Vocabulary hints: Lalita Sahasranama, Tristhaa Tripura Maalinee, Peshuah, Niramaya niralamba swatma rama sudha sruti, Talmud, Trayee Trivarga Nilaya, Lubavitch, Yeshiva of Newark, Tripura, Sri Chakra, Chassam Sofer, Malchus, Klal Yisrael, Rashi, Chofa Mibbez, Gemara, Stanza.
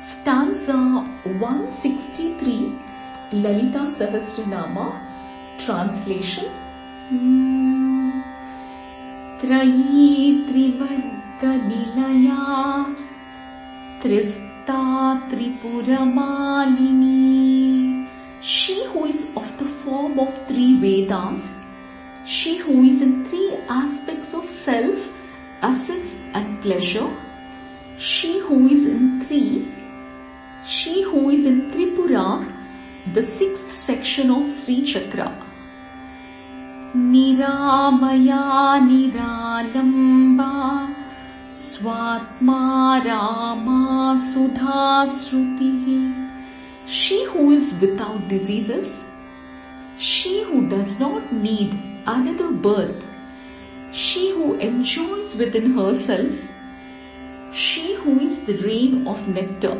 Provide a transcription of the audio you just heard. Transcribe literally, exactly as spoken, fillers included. Stanza one sixty-three, Lalita Sahasranama, translation. hmm. Trayee Trivarga Nilaya, Tristhaa Tripura Maalinee. She who is of the form of three Vedas, she who is in three aspects of self, assets and pleasure, she who is in three, she who is in Tripura, the sixth section of Sri Chakra. Niramaya niralamba swatma rama sudha sruti. She who is without diseases, she who does not need another birth, she who enjoys within herself, she who is the rain of nectar.